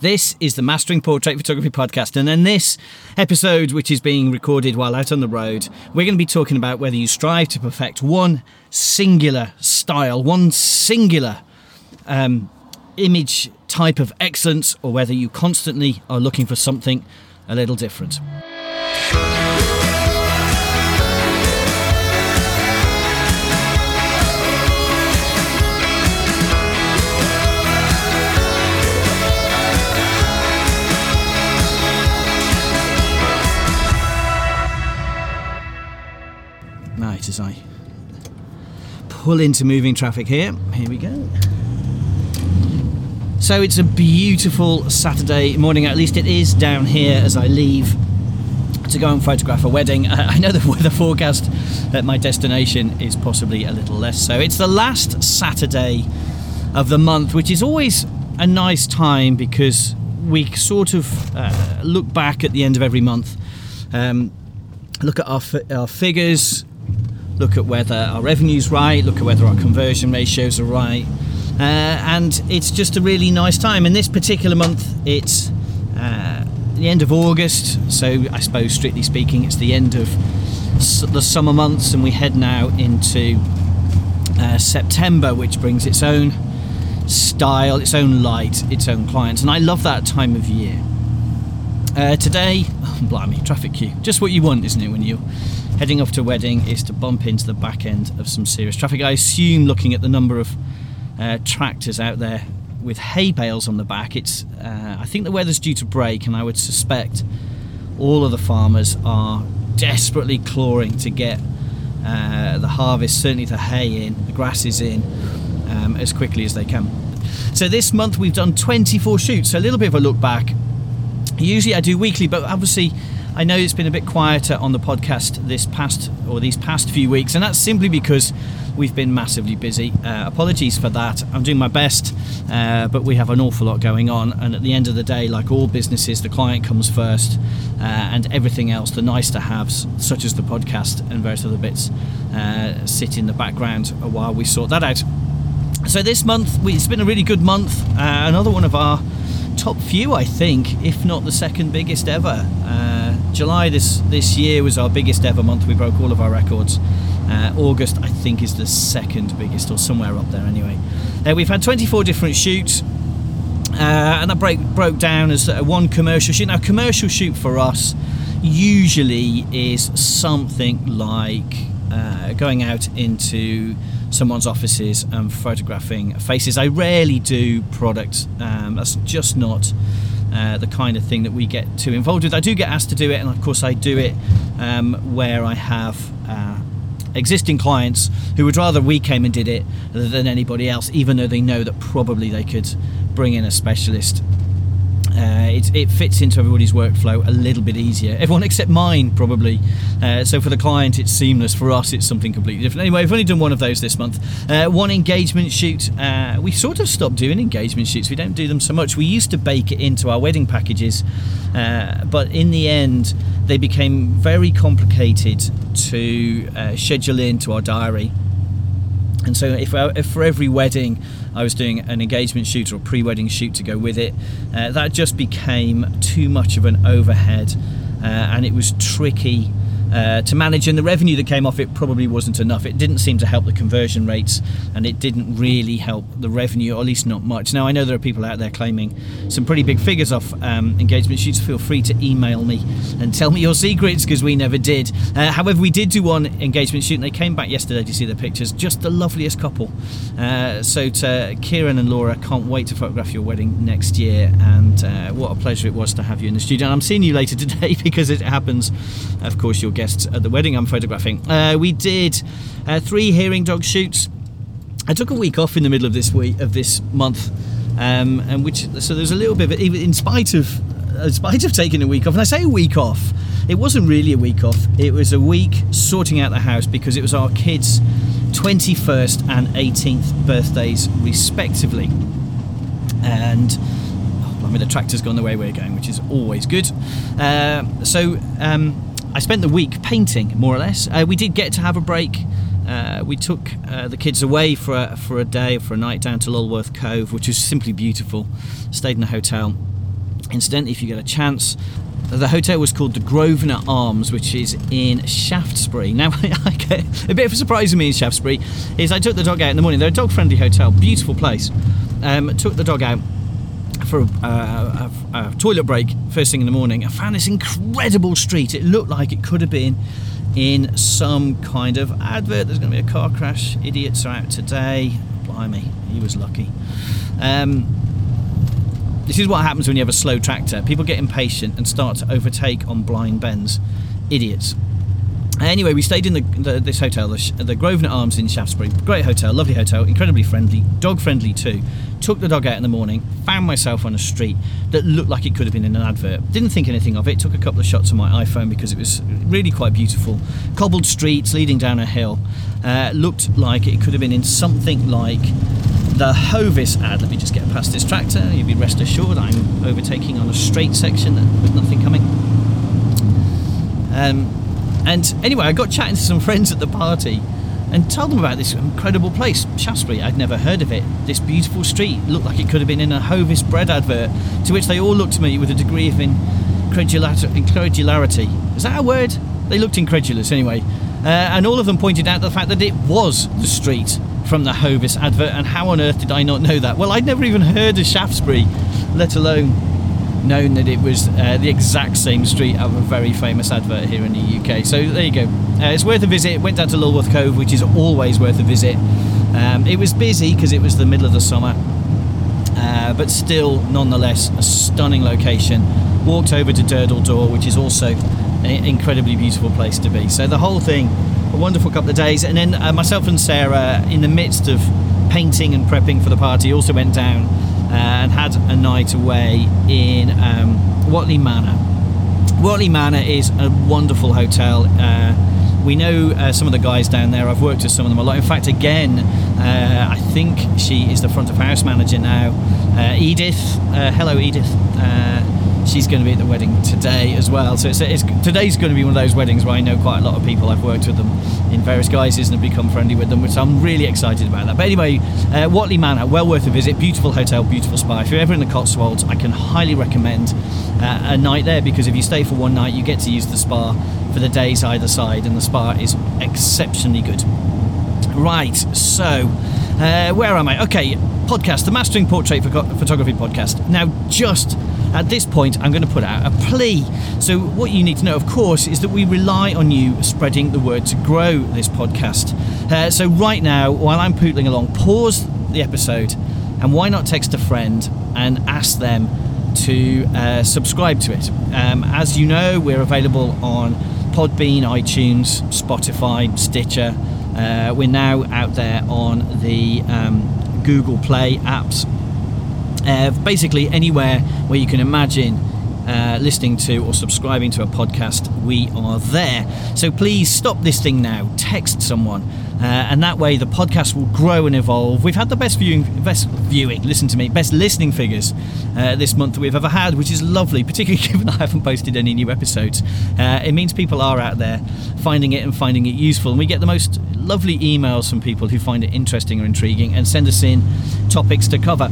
This is the Mastering Portrait Photography Podcast, and in this episode, which is being recorded while out on the road, we're going to be talking about whether you strive to perfect one singular style, one singular image type of excellence, or whether you constantly are looking for something a little different. Right, as I pull into moving traffic here we go. So it's a beautiful Saturday morning, at least it is down here as I leave to go and photograph a wedding. I know the weather forecast at my destination is possibly a little less so. It's the last Saturday of the month, which is always a nice time because we sort of look back at the end of every month, look at our figures, look at whether our revenue's right, look at whether our conversion ratios are right. And it's just a really nice time. In this particular month, it's the end of August, so I suppose, strictly speaking, it's the end of the summer months, and we head now into September, which brings its own style, its own light, its own clients, and I love that time of year. Today, blimey, traffic queue. Just what you want, isn't it, when you're heading off to a wedding, is to bump into the back end of some serious traffic. I assume, looking at the number of tractors out there with hay bales on the back, it's I think the weather's due to break, and I would suspect all of the farmers are desperately clawing to get the harvest, certainly the hay in, the grasses in, as quickly as they can. So this month we've done 24 shoots, so a little bit of a look back. Usually I do weekly, but obviously I know it's been a bit quieter on the podcast these past few weeks, and that's simply because we've been massively busy. Apologies for that. I'm doing my best, but we have an awful lot going on, and at the end of the day, like all businesses, the client comes first, and everything else, the nice-to-haves, such as the podcast and various other bits, sit in the background while we sort that out. So this month, it's been a really good month. Another one of our top few, I think, if not the second biggest ever. July this year was our biggest ever month. We broke all of our records. August, I think, is the second biggest, or somewhere up there anyway. We've had 24 different shoots, and that broke down as one commercial shoot. Now, commercial shoot for us usually is something like going out into someone's offices and photographing faces. I rarely do product. That's just not the kind of thing that we get too involved with. I do get asked to do it, and of course I do it where I have existing clients who would rather we came and did it than anybody else, even though they know that probably they could bring in a specialist. It fits into everybody's workflow a little bit easier, everyone except mine probably, so for the client it's seamless, for us it's something completely different. Anyway, we've only done one of those this month. One engagement shoot. We sort of stopped doing engagement shoots, we don't do them so much. We used to bake it into our wedding packages, but in the end they became very complicated to schedule into our diary. And so if for every wedding I was doing an engagement shoot or a pre-wedding shoot to go with it, that just became too much of an overhead, and it was tricky to manage, and the revenue that came off it probably wasn't enough. It didn't seem to help the conversion rates, and it didn't really help the revenue, or at least not much. Now, I know there are people out there claiming some pretty big figures off engagement shoots. Feel free to email me and tell me your secrets, because we never did. However, we did do one engagement shoot, and they came back yesterday to see the pictures. Just the loveliest couple. So to Kieran and Laura, can't wait to photograph your wedding next year, and what a pleasure it was to have you in the studio. And I'm seeing you later today, because it happens, of course, you'll guests at the wedding I'm photographing. We did 3 hearing dog shoots. I took a week off in the middle of this month, and which, so there's a little bit of, in spite of taking a week off, and I say a week off, it wasn't really a week off, it was a week sorting out the house, because it was our kids' 21st and 18th birthdays respectively, and the tractor's gone the way we're going, which is always good. I spent the week painting, more or less. We did get to have a break. We took the kids away for a day, for a night, down to Lulworth Cove, which was simply beautiful. Stayed in a hotel, Incidentally, if you get a chance, the hotel was called the Grosvenor Arms, which is in Shaftesbury. Now, I get a bit of a surprise to me in Shaftesbury is I took the dog out in the morning. They're a dog-friendly hotel, beautiful place. Took the dog out for a toilet break first thing in the morning. I found this incredible street. It looked like it could have been in some kind of advert. There's going to be a car crash. Idiots are out today. Blimey, he was lucky. This is what happens when you have a slow tractor. People get impatient and start to overtake on blind bends. Idiots. Anyway, we stayed in this hotel, the Grosvenor Arms in Shaftesbury. Great hotel, lovely hotel, incredibly friendly, dog-friendly too. Took the dog out in the morning, found myself on a street that looked like it could have been in an advert. Didn't think anything of it, took a couple of shots on my iPhone because it was really quite beautiful. Cobbled streets leading down a hill. Looked like it could have been in something like the Hovis ad. Let me just get past this tractor. You'll be rest assured I'm overtaking on a straight section with nothing coming. And anyway, I got chatting to some friends at the party and told them about this incredible place, Shaftesbury. I'd never heard of it. This beautiful street looked like it could have been in a Hovis bread advert, to which they all looked at me with a degree of incredulity. Is that a word? They looked incredulous anyway. And all of them pointed out the fact that it was the street from the Hovis advert, and how on earth did I not know that? Well, I'd never even heard of Shaftesbury, let alone known that it was the exact same street of a very famous advert here in the UK. So there you go. It's worth a visit. Went down to Lulworth Cove, which is always worth a visit. It was busy because it was the middle of the summer, but still, nonetheless, a stunning location. Walked over to Durdle Door, which is also an incredibly beautiful place to be. So the whole thing, a wonderful couple of days, and then myself and Sarah, in the midst of painting and prepping for the party, also went down and had a night away in Whatley Manor. Whatley Manor is a wonderful hotel. We know some of the guys down there. I've worked with some of them a lot. In fact, again, I think she is the front of house manager now. Edith, hello Edith. She's going to be at the wedding today as well, so today's going to be one of those weddings where I know quite a lot of people. I've worked with them in various guises and have become friendly with them, which I'm really excited about that. But anyway, Whatley Manor, well worth a visit. Beautiful hotel, beautiful spa. If you're ever in the Cotswolds, I can highly recommend a night there, because if you stay for one night, you get to use the spa for the days either side, and the spa is exceptionally good. Right, so where am I? Okay, podcast, the Mastering Portrait Photography Podcast. Now, just at this point, I'm going to put out a plea. So what you need to know, of course, is that we rely on you spreading the word to grow this podcast. So right now, while I'm pootling along, pause the episode, and why not text a friend and ask them to subscribe to it. As you know, we're available on Podbean, iTunes, Spotify, Stitcher. We're now out there on the Google Play apps. Basically anywhere where you can imagine listening to or subscribing to a podcast, we are there. So please stop this thing now, text someone, and that way the podcast will grow and evolve. We've had the best listening figures this month that we've ever had, which is lovely, particularly given I haven't posted any new episodes. It means people are out there finding it and finding it useful, and we get the most lovely emails from people who find it interesting or intriguing and send us in topics to cover.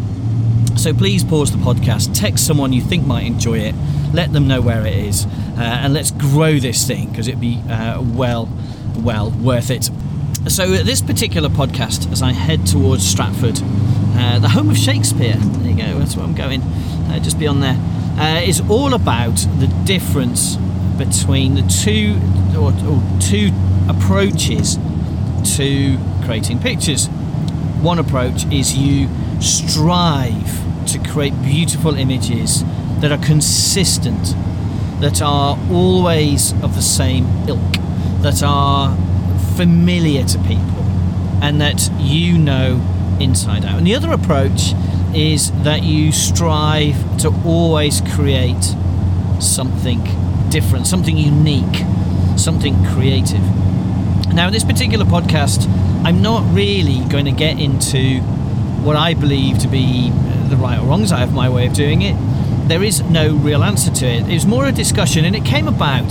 So please pause the podcast, text someone you think might enjoy it, let them know where it is, and let's grow this thing, because it'd be well worth it. So this particular podcast, as I head towards Stratford, the home of Shakespeare, there you go, that's where I'm going, just beyond there, is all about the difference between the two approaches to creating pictures. One approach is you strive to create beautiful images that are consistent, that are always of the same ilk, that are familiar to people, and that you know inside out. And the other approach is that you strive to always create something different, something unique, something creative. Now, in this particular podcast, I'm not really going to get into what I believe to be the right or wrongs. I have my way of doing it. There is no real answer to it. It was more a discussion, and it came about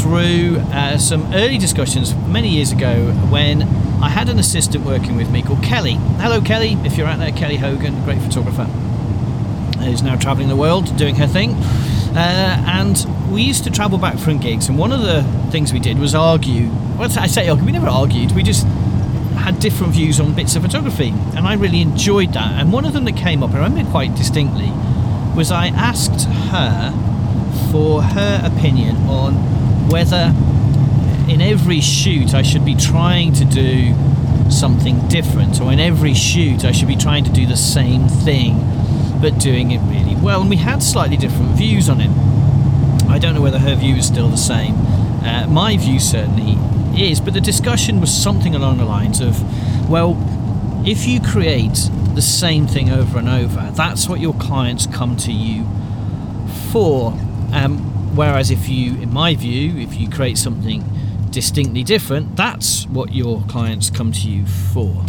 through some early discussions many years ago when I had an assistant working with me called Kelly. Hello, Kelly, if you're out there, Kelly Hogan, great photographer. who's now travelling the world doing her thing. And we used to travel back from gigs, and one of the things we did was argue. Well, I say argue, we never argued, we just had different views on bits of photography, and I really enjoyed that. And one of them that came up, I remember quite distinctly, was I asked her for her opinion on whether in every shoot I should be trying to do something different, or in every shoot I should be trying to do the same thing but doing it really well. And we had slightly different views on it. I don't know whether her view is still the same. My view certainly is, but the discussion was something along the lines of, well, if you create the same thing over and over, that's what your clients come to you for. Whereas if you, in my view, if you create something distinctly different, that's what your clients come to you for.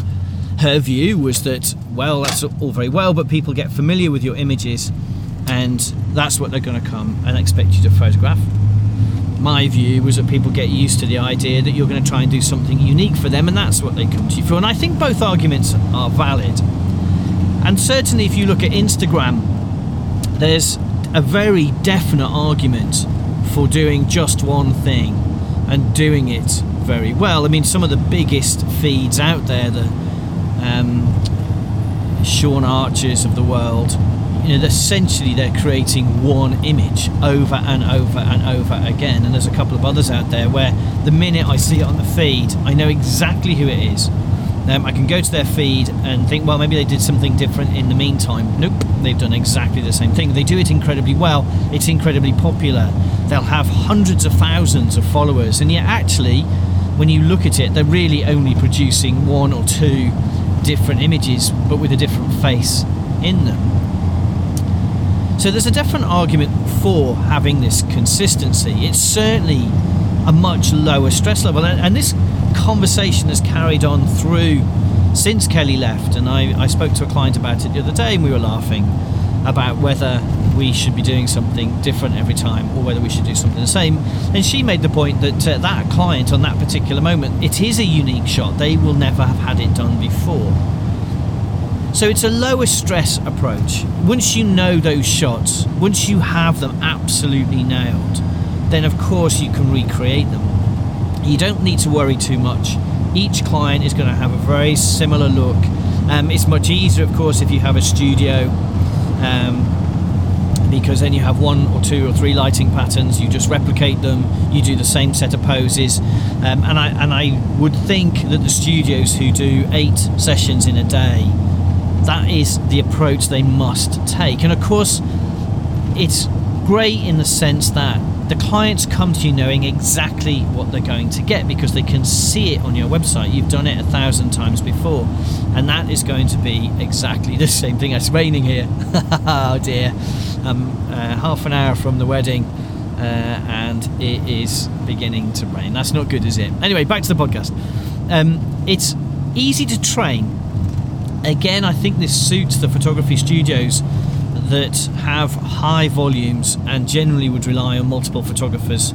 Her view was that, well, that's all very well, but people get familiar with your images and that's what they're going to come and expect you to photograph. My view was that people get used to the idea that you're going to try and do something unique for them, and that's what they come to you for. And I think both arguments are valid. And certainly if you look at Instagram, there's a very definite argument for doing just one thing and doing it very well. I mean, some of the biggest feeds out there, the Sean Arches of the world, you know, essentially they're creating one image over and over and over again. And there's a couple of others out there where the minute I see it on the feed, I know exactly who it is. I can go to their feed and think, well, maybe they did something different in the meantime. Nope, they've done exactly the same thing. They do it incredibly well. It's incredibly popular. They'll have hundreds of thousands of followers. And yet actually, when you look at it, they're really only producing one or two different images, but with a different face in them. So there's a definite argument for having this consistency. It's certainly a much lower stress level, and this conversation has carried on through since Kelly left. And I spoke to a client about it the other day, and we were laughing about whether we should be doing something different every time or whether we should do something the same. And she made the point that that client on that particular moment, it is a unique shot. They will never have had it done before. So it's a lower stress approach. Once you know those shots, once you have them absolutely nailed, then of course you can recreate them. You don't need to worry too much. Each client is going to have a very similar look. It's much easier, of course, if you have a studio, because then you have one or two or three lighting patterns. You just replicate them. You do the same set of poses. And I would think that the studios who do 8 sessions in a day, that is the approach they must take. And of course, it's great in the sense that the clients come to you knowing exactly what they're going to get because they can see it on your website. You've done it 1,000 times before, and that is going to be exactly the same thing. It's raining here. Oh dear. Half an hour from the wedding, and it is beginning to rain. That's not good, is it? Anyway, back to the podcast. It's easy to train. Again, I think this suits the photography studios that have high volumes and generally would rely on multiple photographers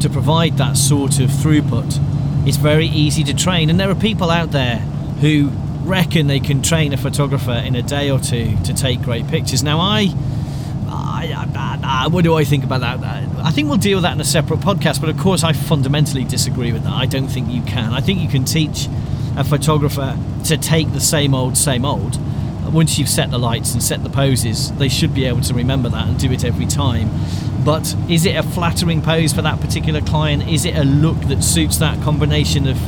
to provide that sort of throughput. It's very easy to train, and there are people out there who reckon they can train a photographer in a day or two to take great pictures. Now, I what do I think about that? I think we'll deal with that in a separate podcast, but of course I fundamentally disagree with that. I don't think you can. I think you can teach a photographer to take the same old. Once you've set the lights and set the poses, they should be able to remember that and do it every time. But is it a flattering pose for that particular client? Is it a look that suits that combination of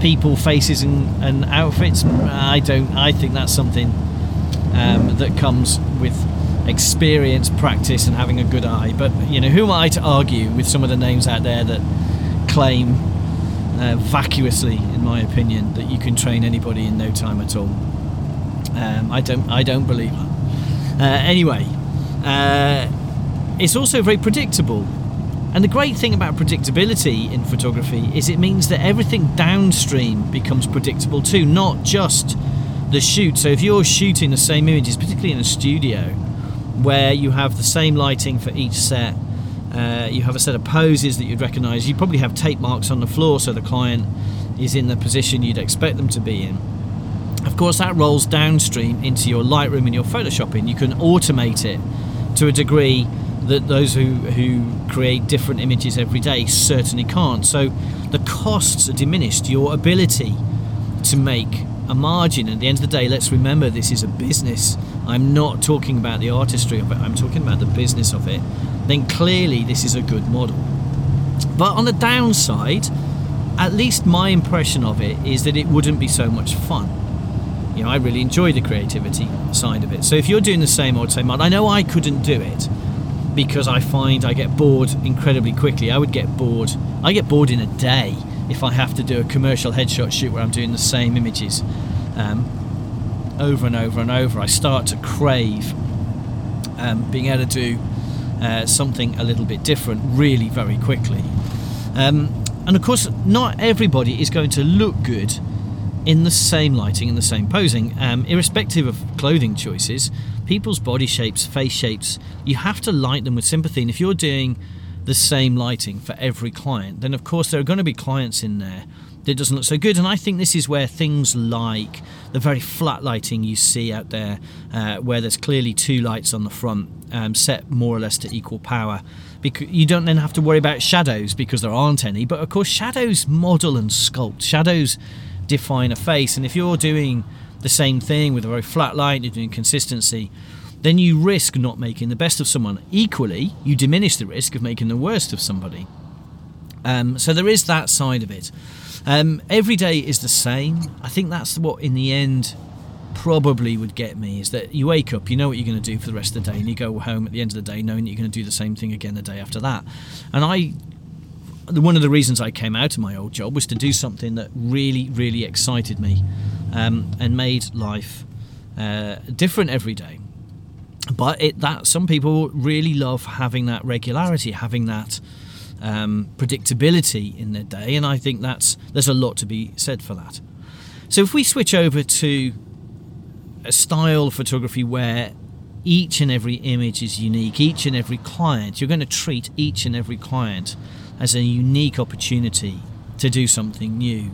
people, faces and outfits? I think that's something that comes with experience, practice and having a good eye. But you know, who am I to argue with some of the names out there that claim vacuously, in my opinion, that you can train anybody in no time at all? I don't believe that. Anyway, it's also very predictable. And the great thing about predictability in photography is it means that everything downstream becomes predictable too, not just the shoot. So if you're shooting the same images, particularly in a studio, where you have the same lighting for each set, you have a set of poses that you'd recognise, you probably have tape marks on the floor so the client is in the position you'd expect them to be in. A Of course, that rolls downstream into your Lightroom and your Photoshopping. You can automate it to a degree that those who create different images every day certainly can't. So the costs are diminished. Your ability to make a margin. At the end of the day, let's remember this is a business. I'm not talking about the artistry of it. I'm talking about the business of it. Then clearly this is a good model. But on the downside, at least my impression of it is that it wouldn't be so much fun. You know, I really enjoy the creativity side of it. So if you're doing the same old, same old, I know I couldn't do it because I find I get bored incredibly quickly. I would get bored. I get bored in a day if I have to do a commercial headshot shoot where I'm doing the same images over and over and over. I start to crave being able to do something a little bit different really very quickly. And of course, not everybody is going to look good in the same lighting and the same posing. Irrespective of clothing choices, people's body shapes, face shapes, you have to light them with sympathy. And if you're doing the same lighting for every client, then of course there are going to be clients in there that doesn't look so good. And I think this is where things like the very flat lighting you see out there, where there's clearly two lights on the front, set more or less to equal power. You don't then have to worry about shadows because there aren't any. But of course, shadows model and sculpt. Shadows define a face. And if you're doing the same thing with a very flat light, you're doing consistency, then you risk not making the best of someone. Equally, you diminish the risk of making the worst of somebody. So there is that side of it. Every day is the same. I think that's what in the end probably would get me, is that you wake up, you know what you're going to do for the rest of the day, and you go home at the end of the day knowing that you're going to do the same thing again the day after that. And one of the reasons I came out of my old job was to do something that really, really excited me and made life different every day. But some people really love having that regularity, having that predictability in their day, and I think there's a lot to be said for that. So if we switch over to a style of photography where each and every image is unique, each and every client, you're going to treat each and every client as a unique opportunity to do something new.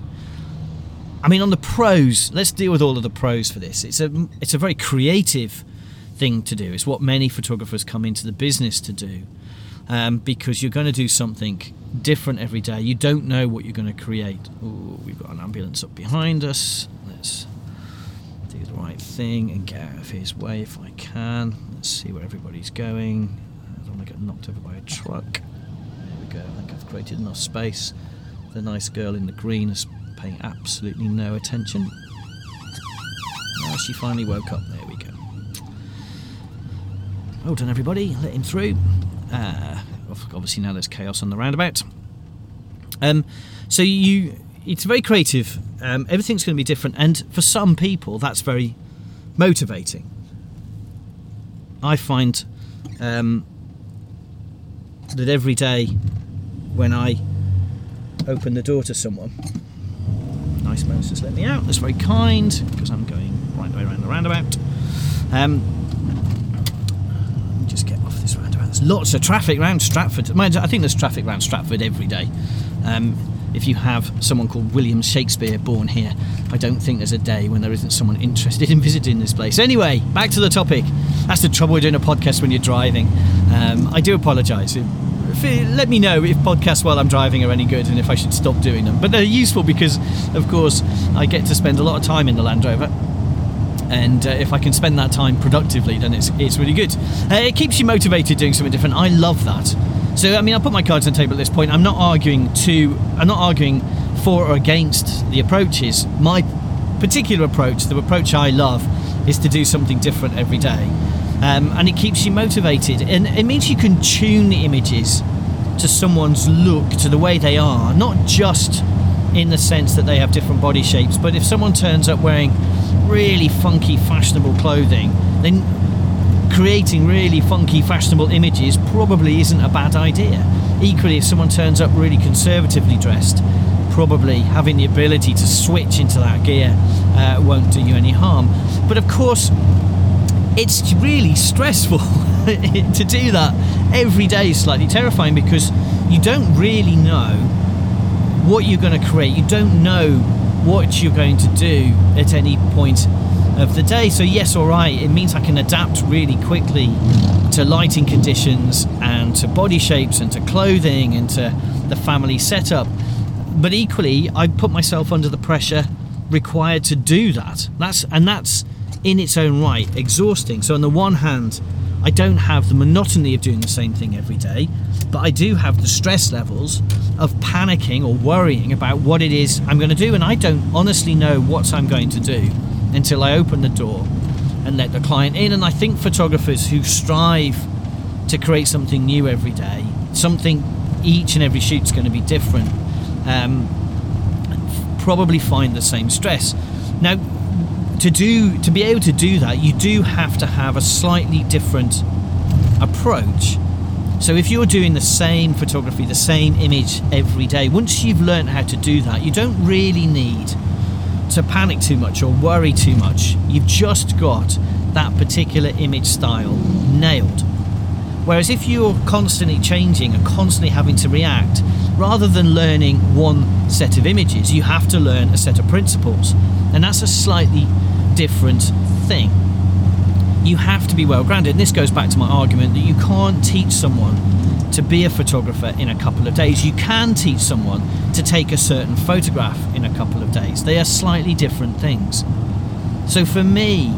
I mean, on the pros, let's deal with all of the pros for this. It's a very creative thing to do. It's what many photographers come into the business to do, because you're going to do something different every day. You don't know what you're going to create. Oh, we've got an ambulance up behind us. Let's do the right thing and get out of his way if I can. Let's see where everybody's going. I don't want to get knocked over by a truck. There we go. I think I've created enough space. The nice girl in the green is paying absolutely no attention. Now she finally woke up. There we go. Well done, everybody. Let him through. Obviously now there's chaos on the roundabout. It's very creative. Everything's going to be different, and for some people that's very motivating. I find that every day when I open the door to someone, nice man has just let me out. That's very kind, because I'm going right the way around the roundabout. Just get off this roundabout. There's lots of traffic around Stratford. I think there's traffic around Stratford every day. If you have someone called William Shakespeare born here, I don't think there's a day when there isn't someone interested in visiting this place. Anyway, back to the topic. That's the trouble with doing a podcast when you're driving. I do apologise. Let me know if podcasts while I'm driving are any good and if I should stop doing them. But they're useful because, of course, I get to spend a lot of time in the Land Rover. And if I can spend that time productively, then it's really good. It keeps you motivated doing something different. I love that. So, I mean, I'll put my cards on the table at this point. I'm not arguing for or against the approaches. My particular approach, the approach I love, is to do something different every day. And it keeps you motivated. And it means you can tune the images to someone's look, to the way they are, not just in the sense that they have different body shapes, but if someone turns up wearing really funky fashionable clothing, then creating really funky fashionable images probably isn't a bad idea. Equally, if someone turns up really conservatively dressed, probably having the ability to switch into that gear won't do you any harm. But of course, it's really stressful to do that every day. Is slightly terrifying because you don't really know what you're going to create. You don't know what you're going to do at any point of the day. So yes, all right, it means I can adapt really quickly to lighting conditions and to body shapes and to clothing and to the family setup. But equally, I put myself under the pressure required to do that. That's in its own right exhausting. So on the one hand, I don't have the monotony of doing the same thing every day, but I do have the stress levels of panicking or worrying about what it is I'm going to do, and I don't honestly know what I'm going to do until I open the door and let the client in. And I think photographers who strive to create something new every day, something each and every shoot's going to be different, probably find the same stress. Now, to be able to do that, you do have to have a slightly different approach. So if you're doing the same photography, the same image every day, once you've learned how to do that, you don't really need to panic too much or worry too much. You've just got that particular image style nailed. Whereas if you're constantly changing and constantly having to react, rather than learning one set of images, you have to learn a set of principles, and that's a slightly different thing. You have to be well grounded, and this goes back to my argument that you can't teach someone to be a photographer in a couple of days. You can teach someone to take a certain photograph in a couple of days. They are slightly different things. So for me,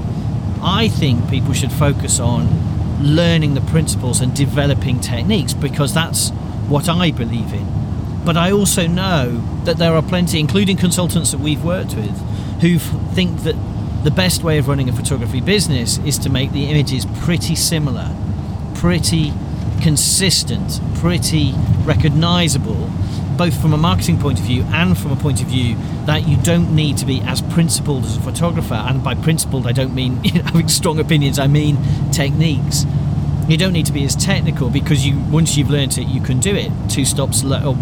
I think people should focus on learning the principles and developing techniques, because that's what I believe in. But I also know that there are plenty, including consultants that we've worked with, who think that the best way of running a photography business is to make the images pretty similar, pretty consistent, pretty recognisable, both from a marketing point of view and from a point of view that you don't need to be as principled as a photographer. And by principled, I don't mean having strong opinions, I mean techniques. You don't need to be as technical, because once you've learnt it, you can do it. Two stops, the whole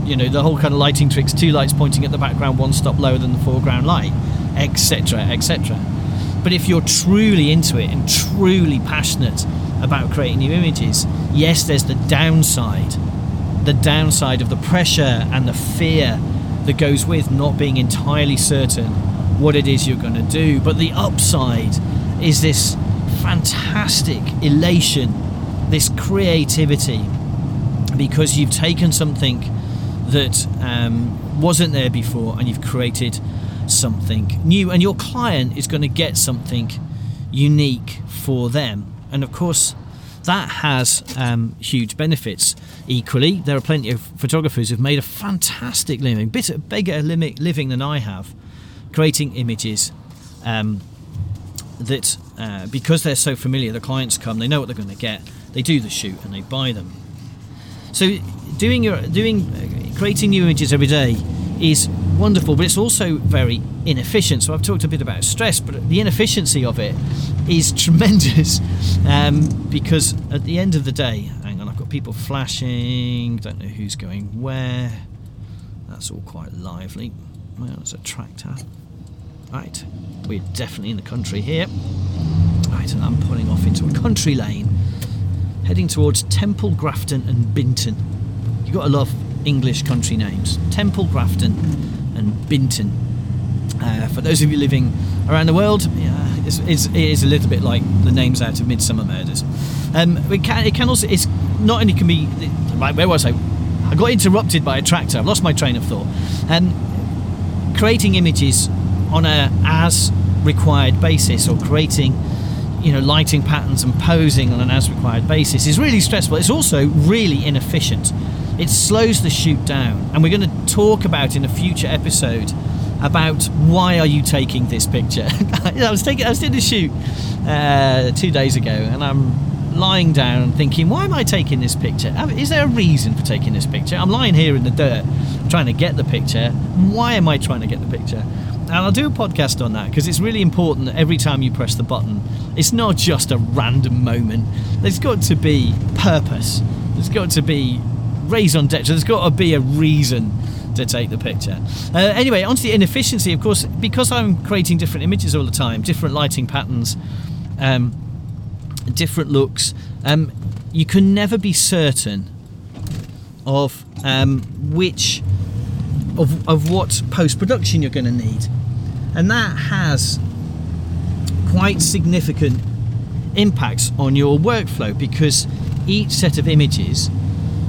kind of lighting tricks, two lights pointing at the background, one stop lower than the foreground light, etc., etc. But if you're truly into it and truly passionate about creating new images, yes, there's the downside of the pressure and the fear that goes with not being entirely certain what it is you're going to do. But the upside is this fantastic elation, this creativity, because you've taken something that wasn't there before and you've created something new, and your client is going to get something unique for them. And of course, that has huge benefits. Equally, there are plenty of photographers who've made a fantastic living, a bigger living than I have, creating images that because they're so familiar, the clients come, they know what they're going to get, they do the shoot and they buy them. So creating new images every day is wonderful, but it's also very inefficient. So I've talked a bit about stress, but the inefficiency of it is tremendous, because at the end of the day, hang on, I've got people flashing, don't know who's going where, that's all quite lively. Well, it's a tractor. Right, we're definitely in the country here. Right, and I'm pulling off into a country lane, heading towards Temple Grafton and Binton. You've got to love English country names. Temple Grafton and Binton. For those of you living around the world, yeah, it is a little bit like the names out of Midsummer Murders. It's not only can be. Where was I? I got interrupted by a tractor. I've lost my train of thought. Creating images on a as required basis, or creating lighting patterns and posing on an as required basis, is really stressful. It's also really inefficient. It slows the shoot down, and we're going to talk about in a future episode about why are you taking this picture. I did a shoot 2 days ago, and I'm lying down thinking, why am I taking this picture? Is there a reason for taking this picture? I'm lying here in the dirt trying to get the picture. Why am I trying to get the picture? And I'll do a podcast on that, because it's really important that every time you press the button, it's not just a random moment. There's got to be purpose. There's got to be raison d'etre. There's got to be a reason to take the picture. Anyway, onto the inefficiency, of course, because I'm creating different images all the time, different lighting patterns, different looks, you can never be certain of what post-production you're going to need. And that has quite significant impacts on your workflow, because each set of images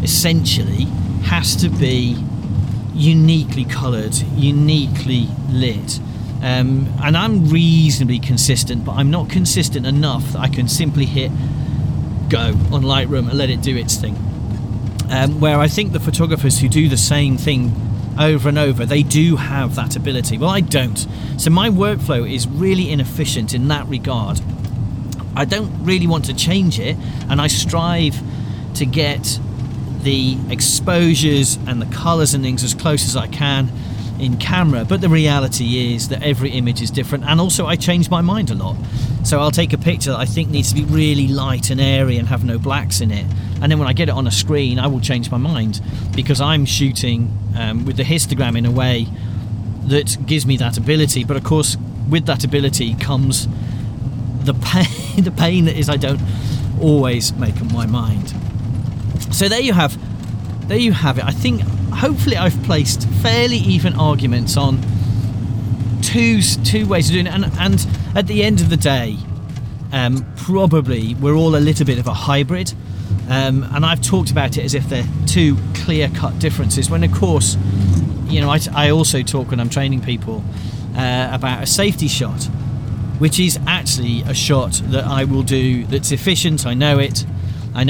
essentially has to be uniquely coloured, uniquely lit. And I'm reasonably consistent, but I'm not consistent enough that I can simply hit go on Lightroom and let it do its thing. Where I think the photographers who do the same thing over and over, they do have that ability. Well, I don't. So my workflow is really inefficient in that regard. I don't really want to change it, and I strive to get the exposures and the colours and things as close as I can in camera, but the reality is that every image is different, and also I change my mind a lot. So I'll take a picture that I think needs to be really light and airy and have no blacks in it, and then when I get it on a screen I will change my mind, because I'm shooting with the histogram in a way that gives me that ability. But of course with that ability comes the pain the pain that is I don't always make up my mind. So there you have it. I think hopefully I've placed fairly even arguments on two ways of doing it, and at the end of the day probably we're all a little bit of a hybrid, and I've talked about it as if they're two clear-cut differences, when of course, you know, I also talk when I'm training people about a safety shot, which is actually a shot that I will do that's efficient. I know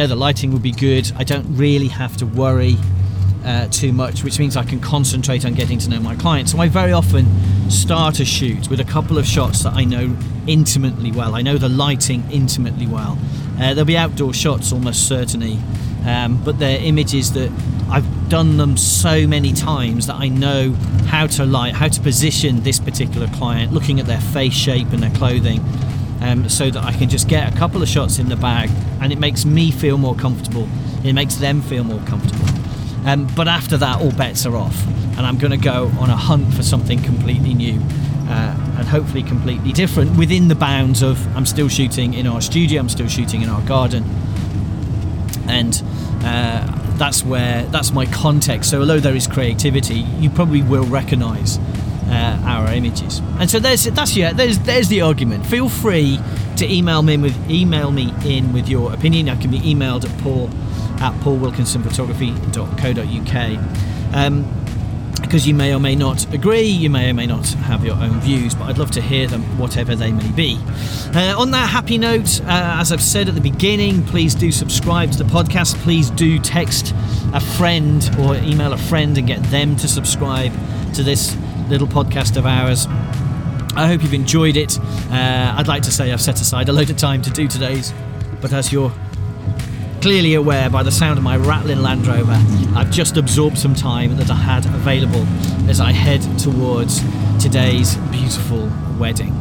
the lighting will be good, I don't really have to worry too much, which means I can concentrate on getting to know my client. So I very often start a shoot with a couple of shots that I know intimately well. I know the lighting intimately well. There'll be outdoor shots almost certainly, but they're images that I've done them so many times that I know how to light, how to position this particular client, looking at their face shape and their clothing, so that I can just get a couple of shots in the bag, and it makes me feel more comfortable. It makes them feel more comfortable. But after that, all bets are off, and I'm going to go on a hunt for something completely new and hopefully completely different, within the bounds of I'm still shooting in our studio, I'm still shooting in our garden, and that's my context. So although there is creativity, you probably will recognise our images. And so there's the argument. Feel free to email me in with your opinion. I can be emailed at paul@paulwilkinsonphotography.co.uk, because you may or may not agree, you may or may not have your own views, but I'd love to hear them, whatever they may be. On that happy note, as I've said at the beginning, please do subscribe to the podcast. Please do text a friend or email a friend and get them to subscribe to this little podcast of ours. I hope you've enjoyed it. I'd like to say I've set aside a load of time to do today's, but as you're clearly aware by the sound of my rattling Land Rover, I've just absorbed some time that I had available as I head towards today's beautiful wedding.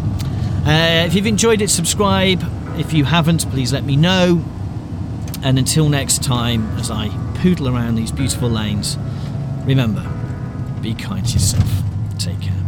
If you've enjoyed it, subscribe. If you haven't, please let me know. And until next time, as I poodle around these beautiful lanes, remember, be kind to yourself. Take care.